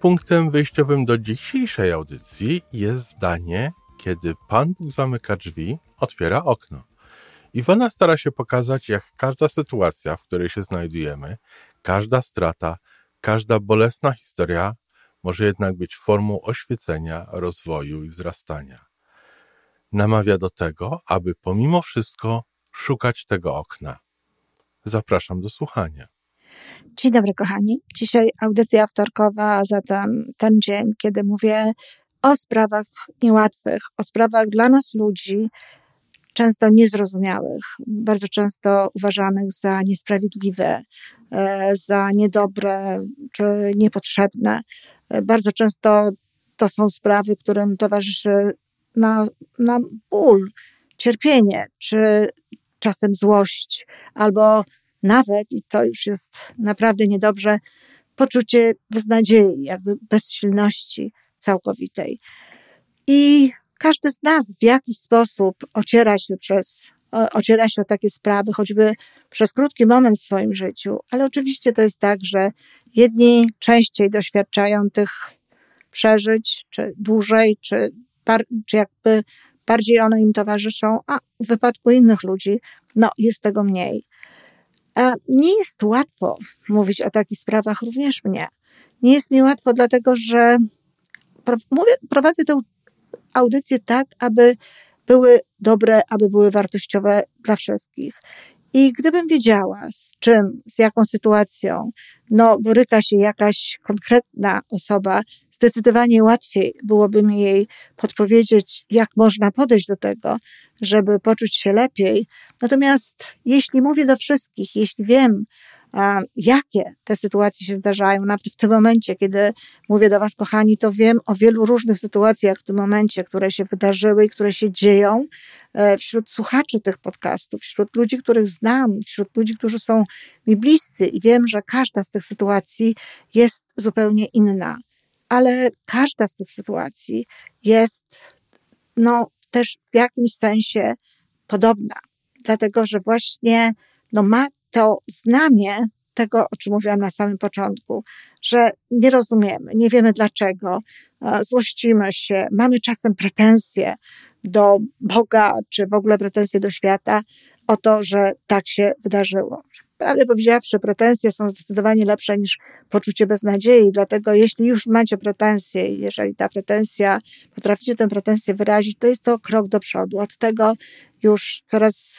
Punktem wyjściowym do dzisiejszej audycji jest zdanie, kiedy Pan Bóg zamyka drzwi, otwiera okno. Iwona stara się pokazać, jak każda sytuacja, w której się znajdujemy, każda strata, każda bolesna historia może jednak być formą oświecenia, rozwoju i wzrastania. Namawia do tego, aby pomimo wszystko szukać tego okna. Zapraszam do słuchania. Dzień dobry kochani, dzisiaj audycja wtorkowa, a zatem ten dzień, kiedy mówię o sprawach niełatwych, o sprawach dla nas ludzi, często niezrozumiałych, bardzo często uważanych za niesprawiedliwe, za niedobre czy niepotrzebne. Bardzo często to są sprawy, którym towarzyszy nam ból, cierpienie, czy czasem złość, albo nawet, i to już jest naprawdę niedobrze, poczucie beznadziei, jakby bezsilności całkowitej. I każdy z nas w jakiś sposób ociera się o takie sprawy, choćby przez krótki moment w swoim życiu. Ale oczywiście to jest tak, że jedni częściej doświadczają tych przeżyć, czy dłużej, czy jakby bardziej one im towarzyszą, a w wypadku innych ludzi jest tego mniej. Nie jest łatwo mówić o takich sprawach również mnie. Nie jest mi łatwo, dlatego że prowadzę tę audycję tak, aby były dobre, aby były wartościowe dla wszystkich. I gdybym wiedziała, z czym, z jaką sytuacją boryka się jakaś konkretna osoba, zdecydowanie łatwiej byłoby mi jej podpowiedzieć, jak można podejść do tego, żeby poczuć się lepiej. Natomiast jeśli mówię do wszystkich, jeśli wiem, jakie te sytuacje się zdarzają, nawet w tym momencie, kiedy mówię do was, kochani, to wiem o wielu różnych sytuacjach w tym momencie, które się wydarzyły i które się dzieją wśród słuchaczy tych podcastów, wśród ludzi, których znam, wśród ludzi, którzy są mi bliscy, i wiem, że każda z tych sytuacji jest zupełnie inna, ale każda z tych sytuacji jest też w jakimś sensie podobna, dlatego że właśnie ma to znamię tego, o czym mówiłam na samym początku, że nie rozumiemy, nie wiemy dlaczego, złościmy się, mamy czasem pretensje do Boga, czy w ogóle pretensje do świata o to, że tak się wydarzyło. Prawdę powiedziawszy, pretensje są zdecydowanie lepsze niż poczucie beznadziei, dlatego jeśli już macie pretensje, jeżeli potraficie tę pretensję wyrazić, to jest to krok do przodu. Od tego już coraz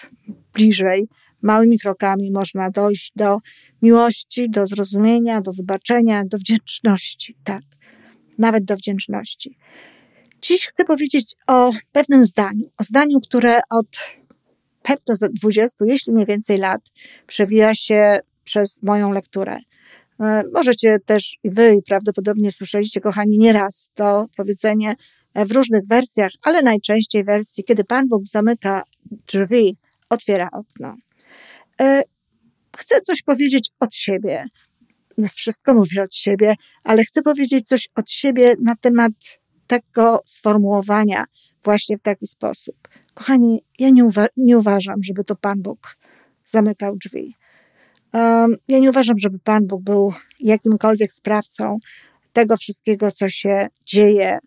bliżej, małymi krokami można dojść do miłości, do zrozumienia, do wybaczenia, do wdzięczności. Tak, nawet do wdzięczności. Dziś chcę powiedzieć o pewnym zdaniu. O zdaniu, które od pewno 20, jeśli nie więcej lat przewija się przez moją lekturę. Możecie też i wy prawdopodobnie słyszeliście, kochani, nieraz to powiedzenie w różnych wersjach, ale najczęściej w wersji, kiedy Pan Bóg zamyka drzwi, otwiera okno. Chcę coś powiedzieć od siebie. Wszystko mówię od siebie, ale chcę powiedzieć coś od siebie na temat tego sformułowania właśnie w taki sposób. Kochani, ja nie uważam, żeby to Pan Bóg zamykał drzwi. Ja nie uważam, żeby Pan Bóg był jakimkolwiek sprawcą tego wszystkiego, co się dzieje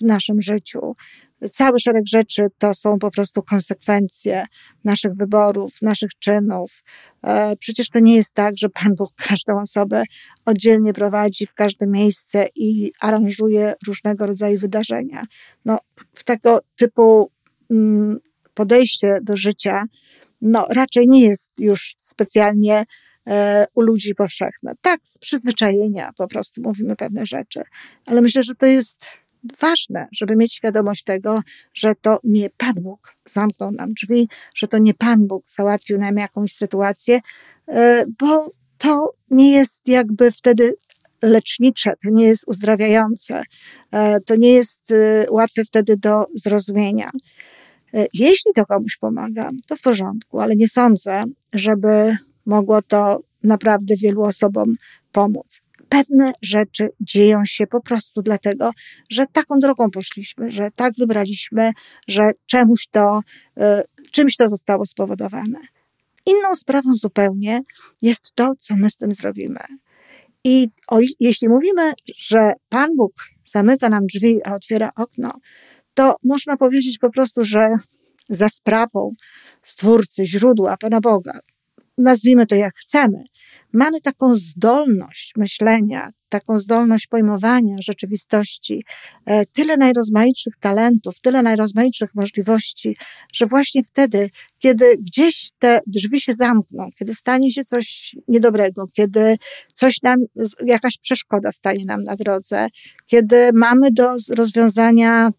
w naszym życiu. Cały szereg rzeczy to są po prostu konsekwencje naszych wyborów, naszych czynów. Przecież to nie jest tak, że Pan Bóg każdą osobę oddzielnie prowadzi w każde miejsce i aranżuje różnego rodzaju wydarzenia. W tego typu podejście do życia raczej nie jest już specjalnie u ludzi powszechne. Tak, z przyzwyczajenia po prostu mówimy pewne rzeczy. Ale myślę, że to jest ważne, żeby mieć świadomość tego, że to nie Pan Bóg zamknął nam drzwi, że to nie Pan Bóg załatwił nam jakąś sytuację, bo to nie jest jakby wtedy lecznicze, to nie jest uzdrawiające, to nie jest łatwe wtedy do zrozumienia. Jeśli to komuś pomaga, to w porządku, ale nie sądzę, żeby mogło to naprawdę wielu osobom pomóc. Pewne rzeczy dzieją się po prostu dlatego, że taką drogą poszliśmy, że tak wybraliśmy, że czymś to zostało spowodowane. Inną sprawą zupełnie jest to, co my z tym zrobimy. I jeśli mówimy, że Pan Bóg zamyka nam drzwi, a otwiera okno, to można powiedzieć po prostu, że za sprawą Stwórcy, źródła, Pana Boga, nazwijmy to jak chcemy, mamy taką zdolność myślenia, taką zdolność pojmowania rzeczywistości, tyle najrozmaitszych talentów, tyle najrozmaitszych możliwości, że właśnie wtedy, kiedy gdzieś te drzwi się zamkną, kiedy stanie się coś niedobrego, kiedy jakaś przeszkoda stanie nam na drodze, kiedy mamy do rozwiązania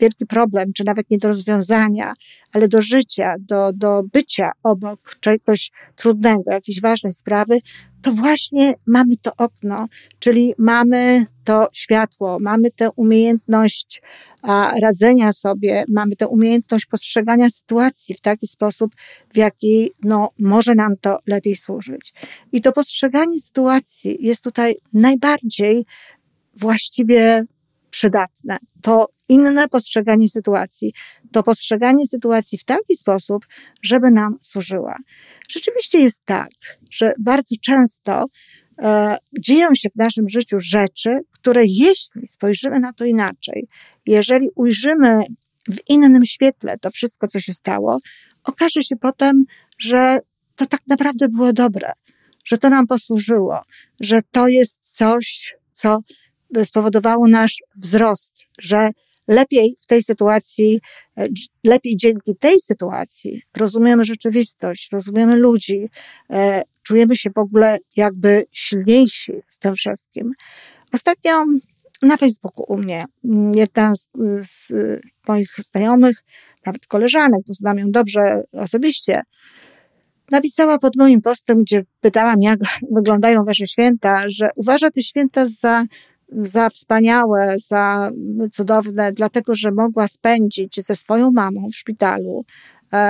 wielki problem, czy nawet nie do rozwiązania, ale do życia, do bycia obok czegoś trudnego, jakiejś ważnej sprawy, to właśnie mamy to okno, czyli mamy to światło, mamy tę umiejętność radzenia sobie, mamy tę umiejętność postrzegania sytuacji w taki sposób, w jaki może nam to lepiej służyć. I to postrzeganie sytuacji jest tutaj najbardziej właściwie przydatne. To inne postrzeganie sytuacji. To postrzeganie sytuacji w taki sposób, żeby nam służyła. Rzeczywiście jest tak, że bardzo często dzieją się w naszym życiu rzeczy, które jeśli spojrzymy na to inaczej, jeżeli ujrzymy w innym świetle to wszystko, co się stało, okaże się potem, że to tak naprawdę było dobre, że to nam posłużyło, że to jest coś, co spowodowało nasz wzrost, że lepiej dzięki tej sytuacji rozumiemy rzeczywistość, rozumiemy ludzi, czujemy się w ogóle jakby silniejsi z tym wszystkim. Ostatnio na Facebooku u mnie jedna z moich znajomych, nawet koleżanek, bo znam ją dobrze osobiście, napisała pod moim postem, gdzie pytałam, jak wyglądają wasze święta, że uważa te święta za wspaniałe, za cudowne, dlatego, że mogła spędzić ze swoją mamą w szpitalu,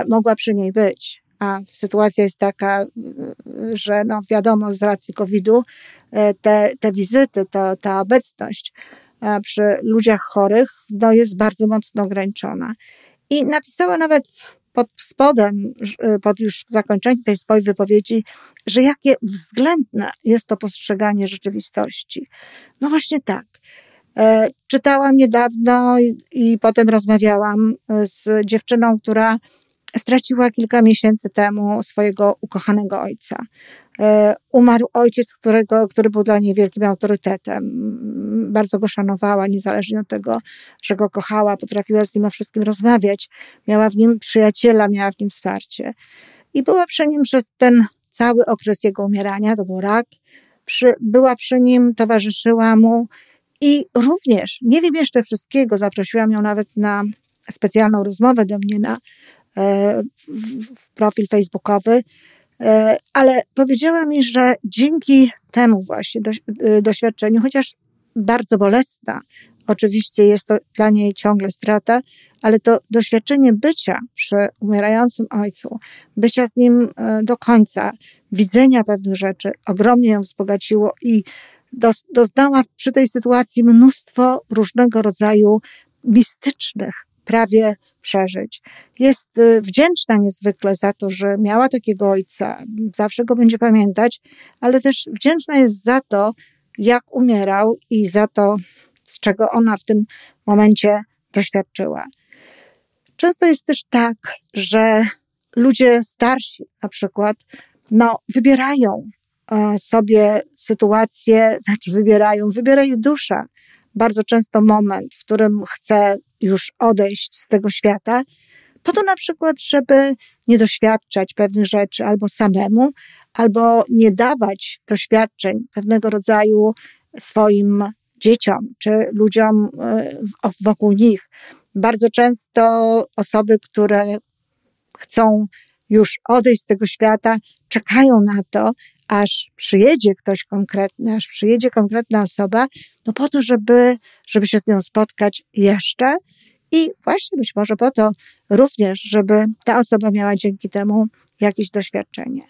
mogła przy niej być, a sytuacja jest taka, że wiadomo, z racji COVID-u te wizyty, ta obecność przy ludziach chorych jest bardzo mocno ograniczona. I napisała nawet pod spodem, pod już zakończeniem tej swojej wypowiedzi, że jakie względne jest to postrzeganie rzeczywistości. No właśnie tak. Czytałam niedawno i potem rozmawiałam z dziewczyną, która straciła kilka miesięcy temu swojego ukochanego ojca. Umarł ojciec, który był dla niej wielkim autorytetem. Bardzo go szanowała, niezależnie od tego, że go kochała, potrafiła z nim o wszystkim rozmawiać. Miała w nim przyjaciela, miała w nim wsparcie. I była przy nim przez ten cały okres jego umierania, to był rak. Była przy nim, towarzyszyła mu i również, nie wiem jeszcze wszystkiego, zaprosiłam ją nawet na specjalną rozmowę do mnie w profil facebookowy, ale powiedziała mi, że dzięki temu właśnie doświadczeniu, chociaż bardzo bolesna, oczywiście jest to dla niej ciągle strata, ale to doświadczenie bycia przy umierającym ojcu, bycia z nim do końca, widzenia pewnych rzeczy, ogromnie ją wzbogaciło i doznała przy tej sytuacji mnóstwo różnego rodzaju mistycznych prawie przeżyć. Jest wdzięczna niezwykle za to, że miała takiego ojca, zawsze go będzie pamiętać, ale też wdzięczna jest za to, jak umierał i za to, z czego ona w tym momencie doświadczyła. Często jest też tak, że ludzie starsi na przykład wybierają sobie sytuację, wybierają dusza. Bardzo często moment, w którym chce już odejść z tego świata, po to na przykład, żeby nie doświadczać pewnych rzeczy albo samemu, albo nie dawać doświadczeń pewnego rodzaju swoim dzieciom czy ludziom wokół nich. Bardzo często osoby, które chcą już odejść z tego świata, czekają na to, aż przyjedzie ktoś konkretny, aż przyjedzie konkretna osoba, no po to, żeby się z nią spotkać jeszcze i właśnie być może po to również, żeby ta osoba miała dzięki temu jakieś doświadczenie.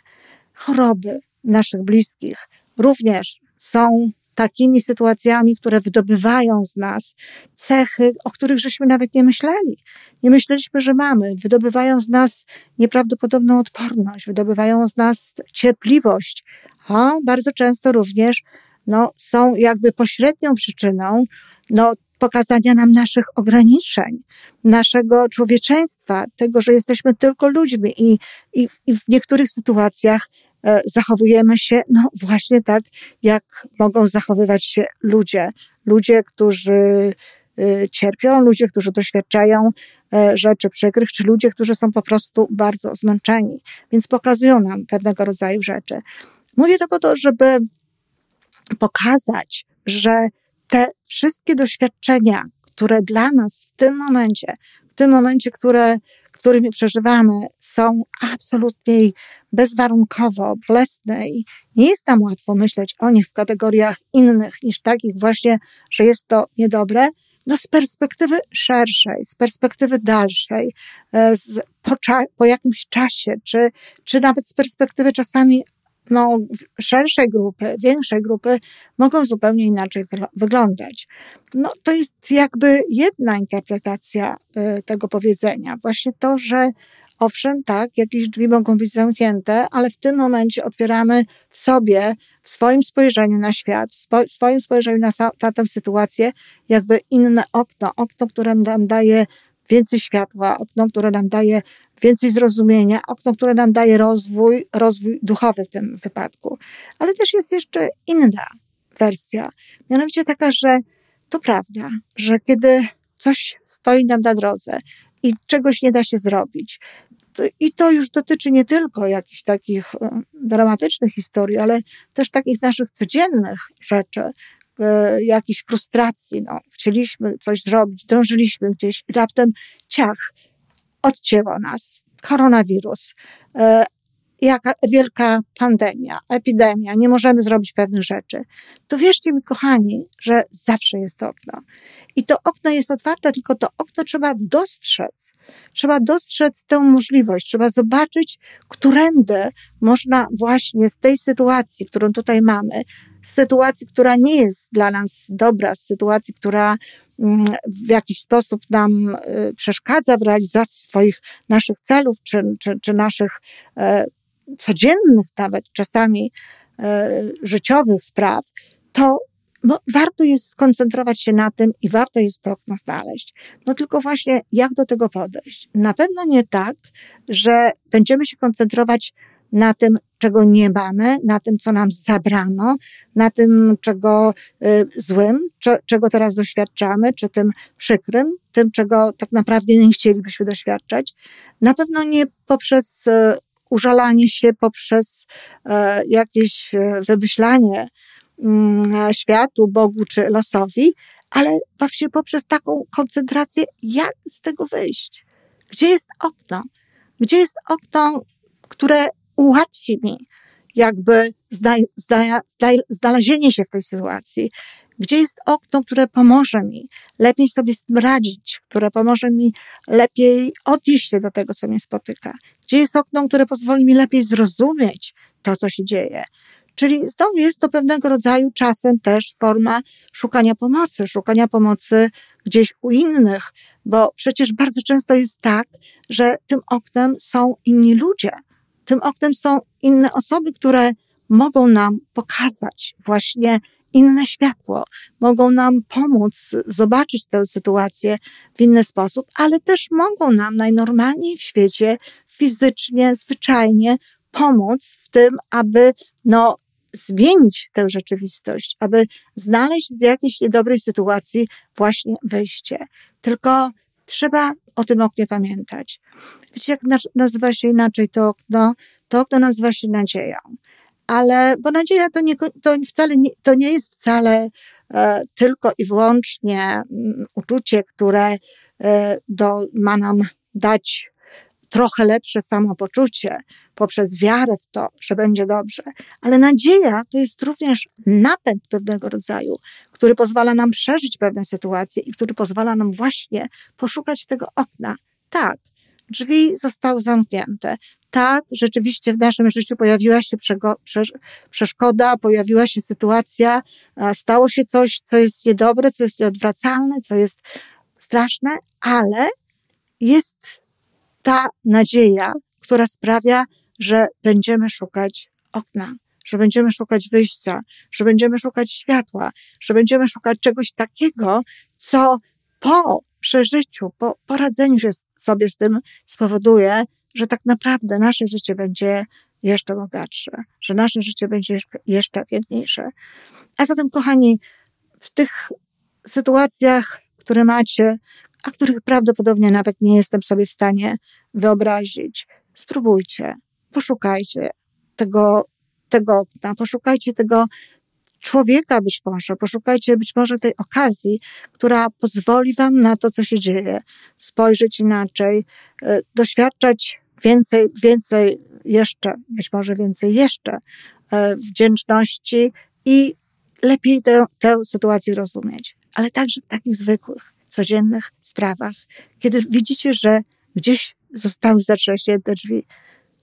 Choroby naszych bliskich również są takimi sytuacjami, które wydobywają z nas cechy, o których żeśmy nawet nie myśleli. Nie myśleliśmy, że mamy. Wydobywają z nas nieprawdopodobną odporność, wydobywają z nas cierpliwość, a bardzo często również są jakby pośrednią przyczyną pokazania nam naszych ograniczeń, naszego człowieczeństwa, tego, że jesteśmy tylko ludźmi i w niektórych sytuacjach zachowujemy się właśnie tak, jak mogą zachowywać się ludzie. Ludzie, którzy cierpią, ludzie, którzy doświadczają rzeczy przykrych, czy ludzie, którzy są po prostu bardzo zmęczeni. Więc pokazują nam pewnego rodzaju rzeczy. Mówię to po to, żeby pokazać, że te wszystkie doświadczenia, które dla nas w tym momencie, którymi przeżywamy, są absolutnie bezwarunkowo bolesne i nie jest nam łatwo myśleć o nich w kategoriach innych niż takich właśnie, że jest to niedobre, z perspektywy szerszej, z perspektywy dalszej, po jakimś czasie, czy nawet z perspektywy czasami szerszej grupy, większej grupy mogą zupełnie inaczej wyglądać. To jest jakby jedna interpretacja tego powiedzenia. Właśnie to, że owszem, tak, jakieś drzwi mogą być zamknięte, ale w tym momencie otwieramy w sobie, w swoim spojrzeniu na świat, w swoim spojrzeniu na tę sytuację, jakby inne okno, które nam daje więcej światła, okno, które nam daje więcej zrozumienia, okno, które nam daje rozwój duchowy w tym wypadku. Ale też jest jeszcze inna wersja, mianowicie taka, że to prawda, że kiedy coś stoi nam na drodze i czegoś nie da się zrobić, i to już dotyczy nie tylko jakichś takich dramatycznych historii, ale też takich naszych codziennych rzeczy, jakichś frustracji, chcieliśmy coś zrobić, dążyliśmy gdzieś i raptem ciach, odcięło nas koronawirus, jaka wielka pandemia, epidemia, nie możemy zrobić pewnych rzeczy. To wierzcie mi, kochani, że zawsze jest okno. I to okno jest otwarte, tylko to okno trzeba dostrzec. Trzeba dostrzec tę możliwość, trzeba zobaczyć, którędy można właśnie z tej sytuacji, którą tutaj mamy, z sytuacji, która nie jest dla nas dobra, z sytuacji, która w jakiś sposób nam przeszkadza w realizacji swoich naszych celów, czy naszych codziennych nawet czasami życiowych spraw, to warto jest skoncentrować się na tym i warto jest to okno znaleźć. Tylko właśnie jak do tego podejść? Na pewno nie tak, że będziemy się koncentrować na tym, czego nie mamy, na tym, co nam zabrano, na tym, czego złym, czego teraz doświadczamy, czy tym przykrym, tym, czego tak naprawdę nie chcielibyśmy doświadczać. Na pewno nie poprzez użalanie się, poprzez jakieś wymyślanie światu, Bogu czy losowi, ale właśnie poprzez taką koncentrację, jak z tego wyjść. Gdzie jest okno? Gdzie jest okno, które ułatwi mi jakby znalezienie się w tej sytuacji, gdzie jest okno, które pomoże mi lepiej sobie z tym radzić, które pomoże mi lepiej odnieść się do tego, co mnie spotyka, gdzie jest okno, które pozwoli mi lepiej zrozumieć to, co się dzieje. Czyli znowu jest to pewnego rodzaju czasem też forma szukania pomocy gdzieś u innych, bo przecież bardzo często jest tak, że tym oknem są inni ludzie. Tym oknem są inne osoby, które mogą nam pokazać właśnie inne światło, mogą nam pomóc zobaczyć tę sytuację w inny sposób, ale też mogą nam najnormalniej w świecie, fizycznie, zwyczajnie pomóc w tym, aby zmienić tę rzeczywistość, aby znaleźć z jakiejś niedobrej sytuacji właśnie wyjście. Tylko trzeba o tym oknie pamiętać. Wiecie, jak nazywa się inaczej to okno? To okno nazywa się nadzieją. Ale, bo nadzieja to nie jest wcale tylko i wyłącznie uczucie, które ma nam dać trochę lepsze samopoczucie, poprzez wiarę w to, że będzie dobrze. Ale nadzieja to jest również napęd pewnego rodzaju, który pozwala nam przeżyć pewne sytuacje i który pozwala nam właśnie poszukać tego okna. Tak, drzwi zostały zamknięte. Tak, rzeczywiście w naszym życiu pojawiła się przeszkoda, pojawiła się sytuacja, stało się coś, co jest niedobre, co jest nieodwracalne, co jest straszne, ale jest ta nadzieja, która sprawia, że będziemy szukać okna, że będziemy szukać wyjścia, że będziemy szukać światła, że będziemy szukać czegoś takiego, co po przeżyciu, po poradzeniu się sobie z tym spowoduje, że tak naprawdę nasze życie będzie jeszcze bogatsze, że nasze życie będzie jeszcze piękniejsze. A zatem, kochani, w tych sytuacjach, które macie, a których prawdopodobnie nawet nie jestem sobie w stanie wyobrazić, spróbujcie, poszukajcie tego okna, poszukajcie tego człowieka być może, poszukajcie być może tej okazji, która pozwoli wam na to, co się dzieje, spojrzeć inaczej, doświadczać więcej jeszcze, być może więcej jeszcze wdzięczności i lepiej tę sytuację rozumieć. Ale także w takich zwykłych, codziennych sprawach, kiedy widzicie, że gdzieś zostały zatrzaśnięte drzwi,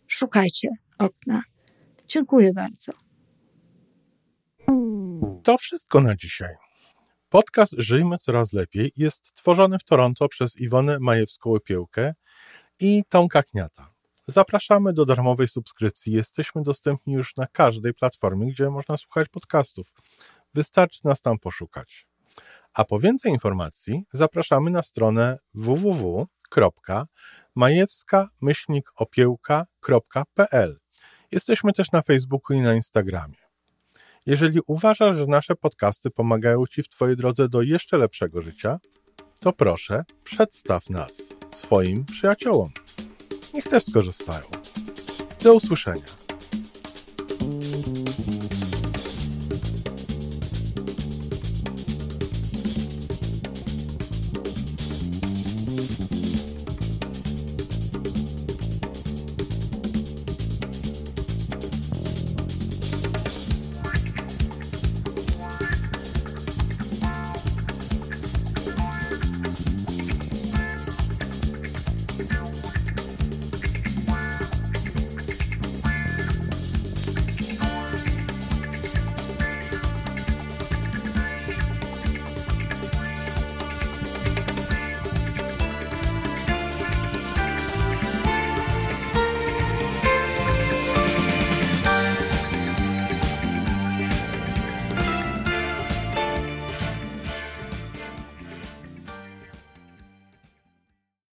szukajcie okna. Dziękuję bardzo. To wszystko na dzisiaj. Podcast Żyjmy Coraz Lepiej jest tworzony w Toronto przez Iwonę Majewską Łepiełkę i Tomka Kniata. Zapraszamy do darmowej subskrypcji. Jesteśmy dostępni już na każdej platformie, gdzie można słuchać podcastów. Wystarczy nas tam poszukać. A po więcej informacji zapraszamy na stronę www.majewska-opiełka.pl. Jesteśmy też na Facebooku i na Instagramie. Jeżeli uważasz, że nasze podcasty pomagają Ci w Twojej drodze do jeszcze lepszego życia, to proszę, przedstaw nas swoim przyjaciołom. Niech też skorzystają. Do usłyszenia.